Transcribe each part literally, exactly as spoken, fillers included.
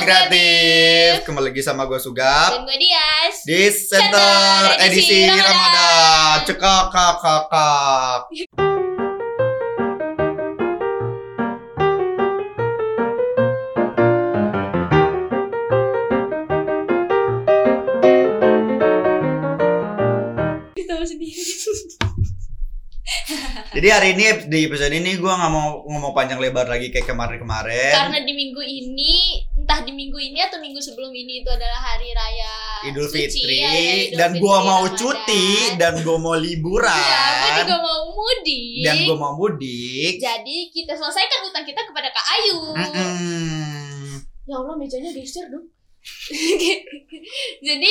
Kreatif. Kembali lagi sama gue Sugap dan gue Diyas di Senter edisi Ramadan. Cekak kak kak kak. Jadi hari ini di episode ini gue nggak mau ngomong panjang lebar lagi kayak kemarin-kemarin. Karena di minggu ini, entah di minggu ini atau minggu sebelum ini itu adalah hari raya Idul Fitri. Suci, ya, ya, Idul dan gue mau Ramadan. Cuti dan gue mau liburan. Ya, gue juga mau mudik. Dan gue mau mudik. Jadi kita selesaikan hutang kita kepada Kak Ayu. Mm-mm. Ya Allah, mejanya geser dong. Jadi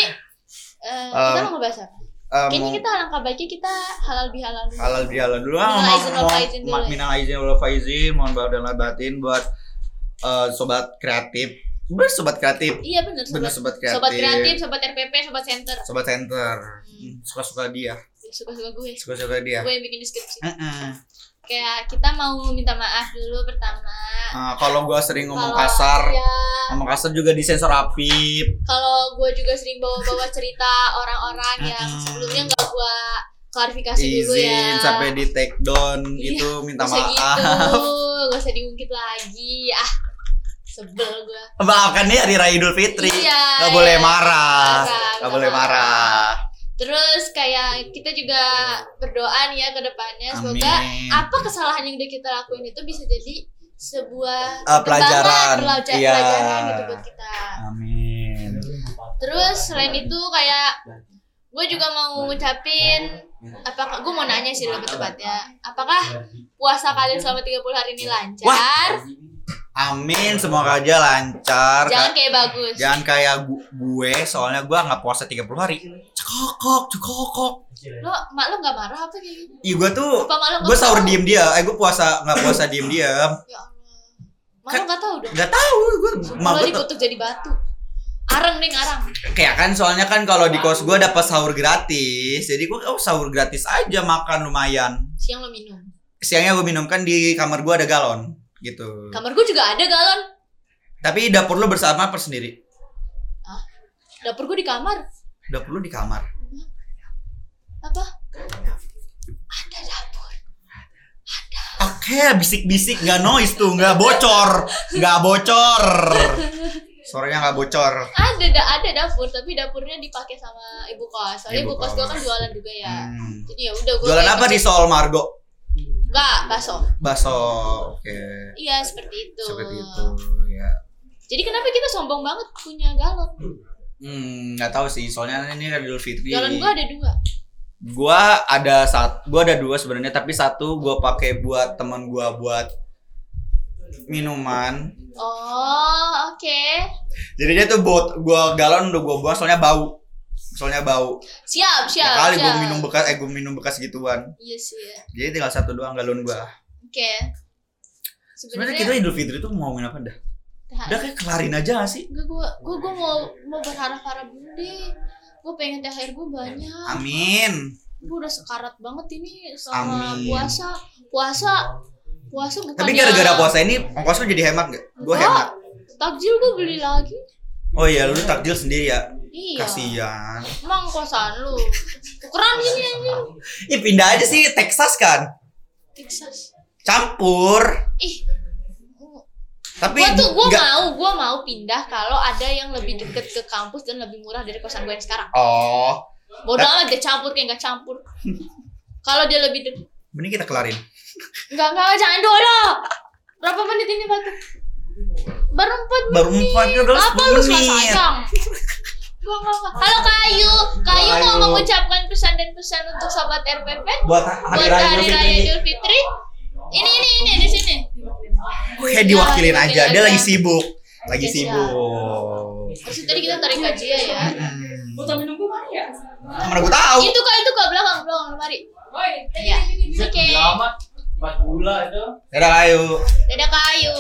uh, um, kita mau ngebahas apa? Um, Kayaknya kita langkah baiknya kita halal bihalal dulu. Halal bihalal dulu. Minal aizin wal faizin dulu. Minal aizin wal faizin, mohon maaf dan batin buat uh, sobat kreatif. Bener sobat kreatif. Iya bener. Bener sobat, sobat kreatif. Sobat kreatif, sobat R P P, sobat senter. Sobat senter. Hmm. Suka-suka dia. Suka-suka gue. Suka-suka dia. Gue yang bikin deskripsi. Uh-uh. Kayak kita mau minta maaf dulu pertama. Nah, kalau gue sering ngomong kalo, kasar, ya. Ngomong kasar juga disensor Afif. Kalau gue juga sering bawa-bawa cerita orang-orang yang sebelumnya nggak gue klarifikasi izin, dulu ya. Izin sampai di take down ya, itu minta maaf. Gitu, gak usah diungkit lagi. Ah, sebel gue. Maafkan nih hari raya Idul Fitri. Iya, gak boleh marah. Marah gak boleh marah. marah. Terus kayak kita juga berdoa nih ya ke depannya semoga apa kesalahan yang udah kita lakuin itu bisa jadi sebuah uh, pelajaran, pelajaran, iya. pelajaran gitu buat kita. Amin. Terus selain itu kayak gue juga mau ngucapin apakah gue mau nanya sih lebih tepatnya, apakah puasa kalian selama tiga puluh hari ini lancar? Wah. Amin, semoga aja lancar. Jangan kayak bagus. Jangan kayak gue, soalnya gue nggak puasa tiga puluh hari. Cekokok, cekokok. Lo, mak lo nggak marah apa kayak gitu? Iya, gue tuh. Gue sahur diem dia. Eh, gue puasa nggak puasa diem diam. Ya Allah. Mak lo nggak tahu dong? Nggak tahu, gue. Gue dikutuk jadi batu. Arang deh, arang. Kayak kan, soalnya kan kalau di kos gue dapat sahur gratis, jadi gue oh sahur gratis aja makan lumayan. Siang lo minum? Siangnya gue minum kan di kamar gue ada galon. Gitu. Kamar gue juga ada galon. Tapi dapur lo bersama apa sendiri? Ah, dapur gue di kamar. Dapur lo di kamar. Apa? Ada dapur. Ada. Oke, okay, bisik-bisik nggak noise tuh, nggak bocor, nggak bocor. Suaranya nggak bocor. Ada, ada dapur, tapi dapurnya dipakai sama ibu kos. Soalnya ibu, ibu kos gue kan jualan juga ya. Hmm. Jadi ya udah gue. Jualan apa di Soal Margo? Enggak, baso. Baso, oke. Okay. Iya, seperti itu. Seperti itu, ya. Jadi kenapa kita sombong banget punya galon? Hmm, enggak tahu sih. Soalnya ini kan Idul Fitri. Galon gua ada dua. Gua ada satu, gua ada dua sebenarnya, tapi satu gua pakai buat teman gua buat minuman. Oh, oke. Okay. Jadi dia tuh buat gua galon udah gua buang soalnya bau. Soalnya bau. Siap, siap. Ya, kali siap. Gue minum bekas, eh gue minum bekas gituan. Iya yes, sih. Yes. Jadi tinggal satu doang galon gue. Oke. Okay. Sebenarnya kita Idul Fitri tuh mau ngomongin apa dah? Nah, udah kayak kelarin aja gak sih? Gue gue gue mau mau berharap-harap dulu deh. Gue pengen T H R gue banyak. Amin. Gue udah sekarat banget ini sama puasa. Puasa puasa bukan. Tapi gara-gara puasa ini ongkos lu jadi hemat gak? Gue hemat. Takjil gue beli lagi. Oh iya, lu takjil sendiri ya? Iya. Kasihan. Emang kosan lu. Ukuran gini anjing. Ya pindah aja sih Texas kan. Texas. Campur. Ih. Tapi gua tuh gua gak... mau, gua mau pindah kalau ada yang lebih deket ke kampus dan lebih murah dari kosan gue yang sekarang. Oh. Bodoh amat dia campur kayak enggak campur. Kalau dia lebih deket. Mending kita kelarin. Enggak, enggak, jangan dulu. Berapa menit ini, Pak? Baru empat menit. Baru empat menit. Apa lu sayang? Halo Kayu, Kayu mau mengucapkan pesan dan pesan untuk sobat R P P buat hari raya Idul Fitri. Ini ini ini di sini. Kayak diwakilin ya, aja, dia lagi sibuk, lagi ya, sibuk. Terus tadi kita tarik aja ya. Butuh minum gue mari ya. Mana gue tahu. Itu kak itu kak belakang belakang mari. Iya. Oke. Empat gula itu. Dadah Kayu. Dadah Kayu.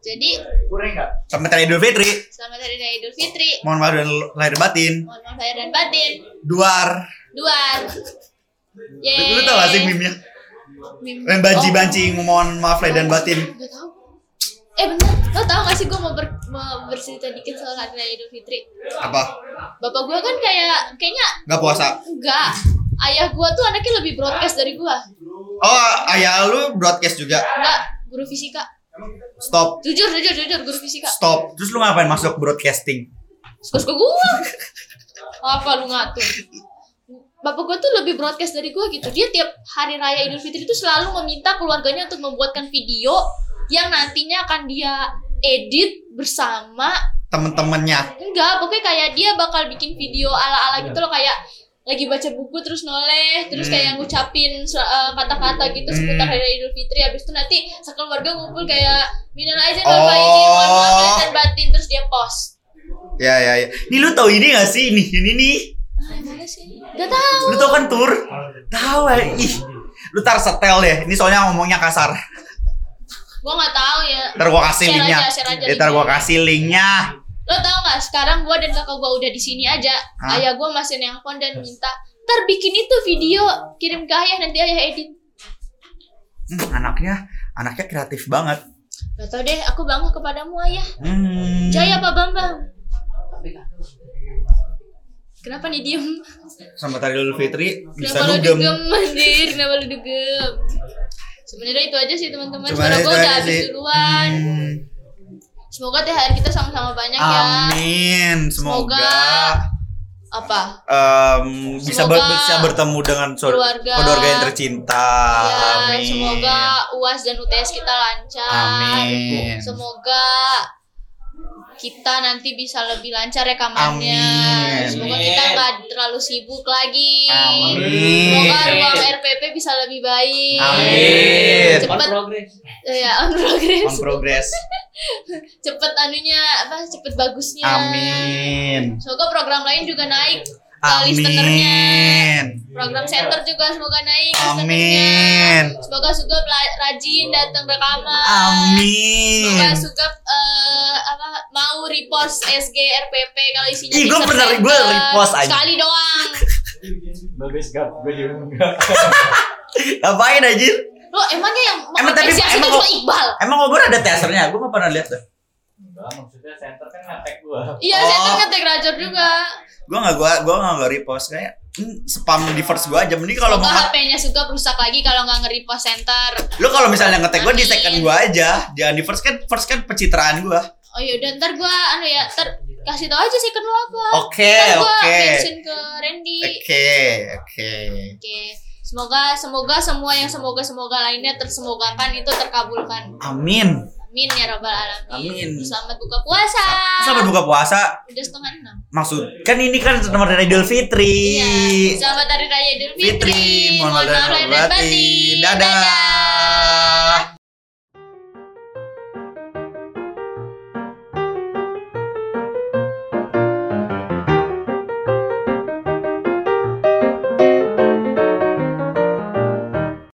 Jadi kurang enggak? Selamat Hari Idul Fitri. Selamat Hari Idul Fitri. Mohon maaf dan lahir batin. Mohon maaf lahir dan batin. Duar. Duar. Yeay. Lu tahu enggak sih meme-nya? Meme banci-banci mohon maaf lahir dan batin. Enggak tahu. Eh bener, lo tau gak sih gue mau, ber, mau bercerita dikit soal hari raya Idul Fitri? Apa? Bapak gue kan kayak, kayaknya gak puasa? Enggak, ayah gue tuh anaknya lebih broadcast dari gue. Oh, ayah lu broadcast juga? Enggak, guru fisika. Stop. Jujur, jujur, jujur, guru fisika. Stop, terus lu ngapain masuk broadcasting? Suka-suka gue. Apa lu ngatur? Bapak gue tuh lebih broadcast dari gue gitu. Dia tiap hari raya Idul Fitri tuh selalu meminta keluarganya untuk membuatkan video yang nantinya akan dia edit bersama temen-temennya. Enggak, pokoknya kayak dia bakal bikin video ala-ala gitu loh, kayak lagi baca buku terus noleh, terus kayak ngucapin uh, kata-kata gitu seputar hari raya Idul Fitri. Habis itu nanti sekeluarga ngumpul kayak minal aizin wal faizin wal mu'afin dan batin, terus dia post. Ya ya ya. Nih lu tau ini enggak sih? Ini ini nih. Ah, mana sih? Enggak tahu. Lu tau kan tur? Tahu. Ih. Lu tar setel ya. Ini soalnya ngomongnya kasar. Gua nggak tahu ya. Ntar gua kasih share linknya. Aja, aja ya, ntar gua kasih linknya. Lo tau nggak? Sekarang gua dan kakak gua udah di sini aja. Hah? Ayah gua masih nelfon dan minta, ntar bikin itu video kirim ke ayah, nanti ayah edit. Hmm, anaknya, anaknya kreatif banget. Gak tau deh. Aku bangga kepadamu ayah. Hmm. Jaya Pak Bambang. Kenapa nih diem? Sama tadi Idul Fitri bisa dugem. Kenapa lu dugem? Sebenarnya itu aja sih teman-teman. Sebenarnya gue udah habis duluan. Hmm. Semoga T H R kita sama-sama banyak. Amin. Ya. Amin. Semoga, semoga apa? Um, semoga bisa, ber- bisa bertemu dengan so- keluarga. keluarga yang tercinta. Ya, amin. Semoga U A S dan U T S kita lancar. Amin. Semoga kita nanti bisa lebih lancar rekamannya. Amin. Semoga kita nggak terlalu sibuk lagi. Amin. Semoga ruang R P P bisa lebih baik. Amin. Cepet. On progress. Ya, on progress. On progress. Cepet anunya apa? Cepet bagusnya. Amin. Semoga program lain juga naik. Amin. Listenernya. Program center juga semoga naik. Amin. Semoga Sugap rajin datang rekaman. Amin. Semoga Sugap uh, apa mau repost S G R P P kalau isinya. Ih, gue pernah gue repost aja. Sekali doang. Bagus gap, gue juga enggak. Ngapain anjir? Lo emangnya yang emang tapi emang cuma Iqbal. Emang obor ada teasernya, gue enggak pernah lihat tuh. Enggak, maksudnya center kan ngetek gue. Iya, oh. Center ngetek Rajor juga. Gue gak, gue, gue gak nge-repost kayak hmm, spam di first gue aja. Mending kalau mau H P-nya suka rusak lagi kalau gak nge-repost center. Lu kalau misalnya nge-tag gue di second gue aja, jangan di first, kan first kan pencitraan gue. Oh yaudah ntar gue anu ya, ntar kasih tau aja second lo apa. Oke, okay, oke. Ntar gue okay. mention ke Randy. Oke, okay, oke. Okay. Oke, okay. semoga semoga semua yang semoga-semoga lainnya tersemogakan itu terkabulkan. Amin. Amin ya Rabbal Alamin. Amin. Selamat buka puasa. Selamat buka puasa. Udah setengah enam. Maksud kan ini kan selamat dari Idul Fitri. Iya. Selamat hari raya Idul Fitri. Fitri. Mohon maaf lahir dan batin. Dadah. Dadah.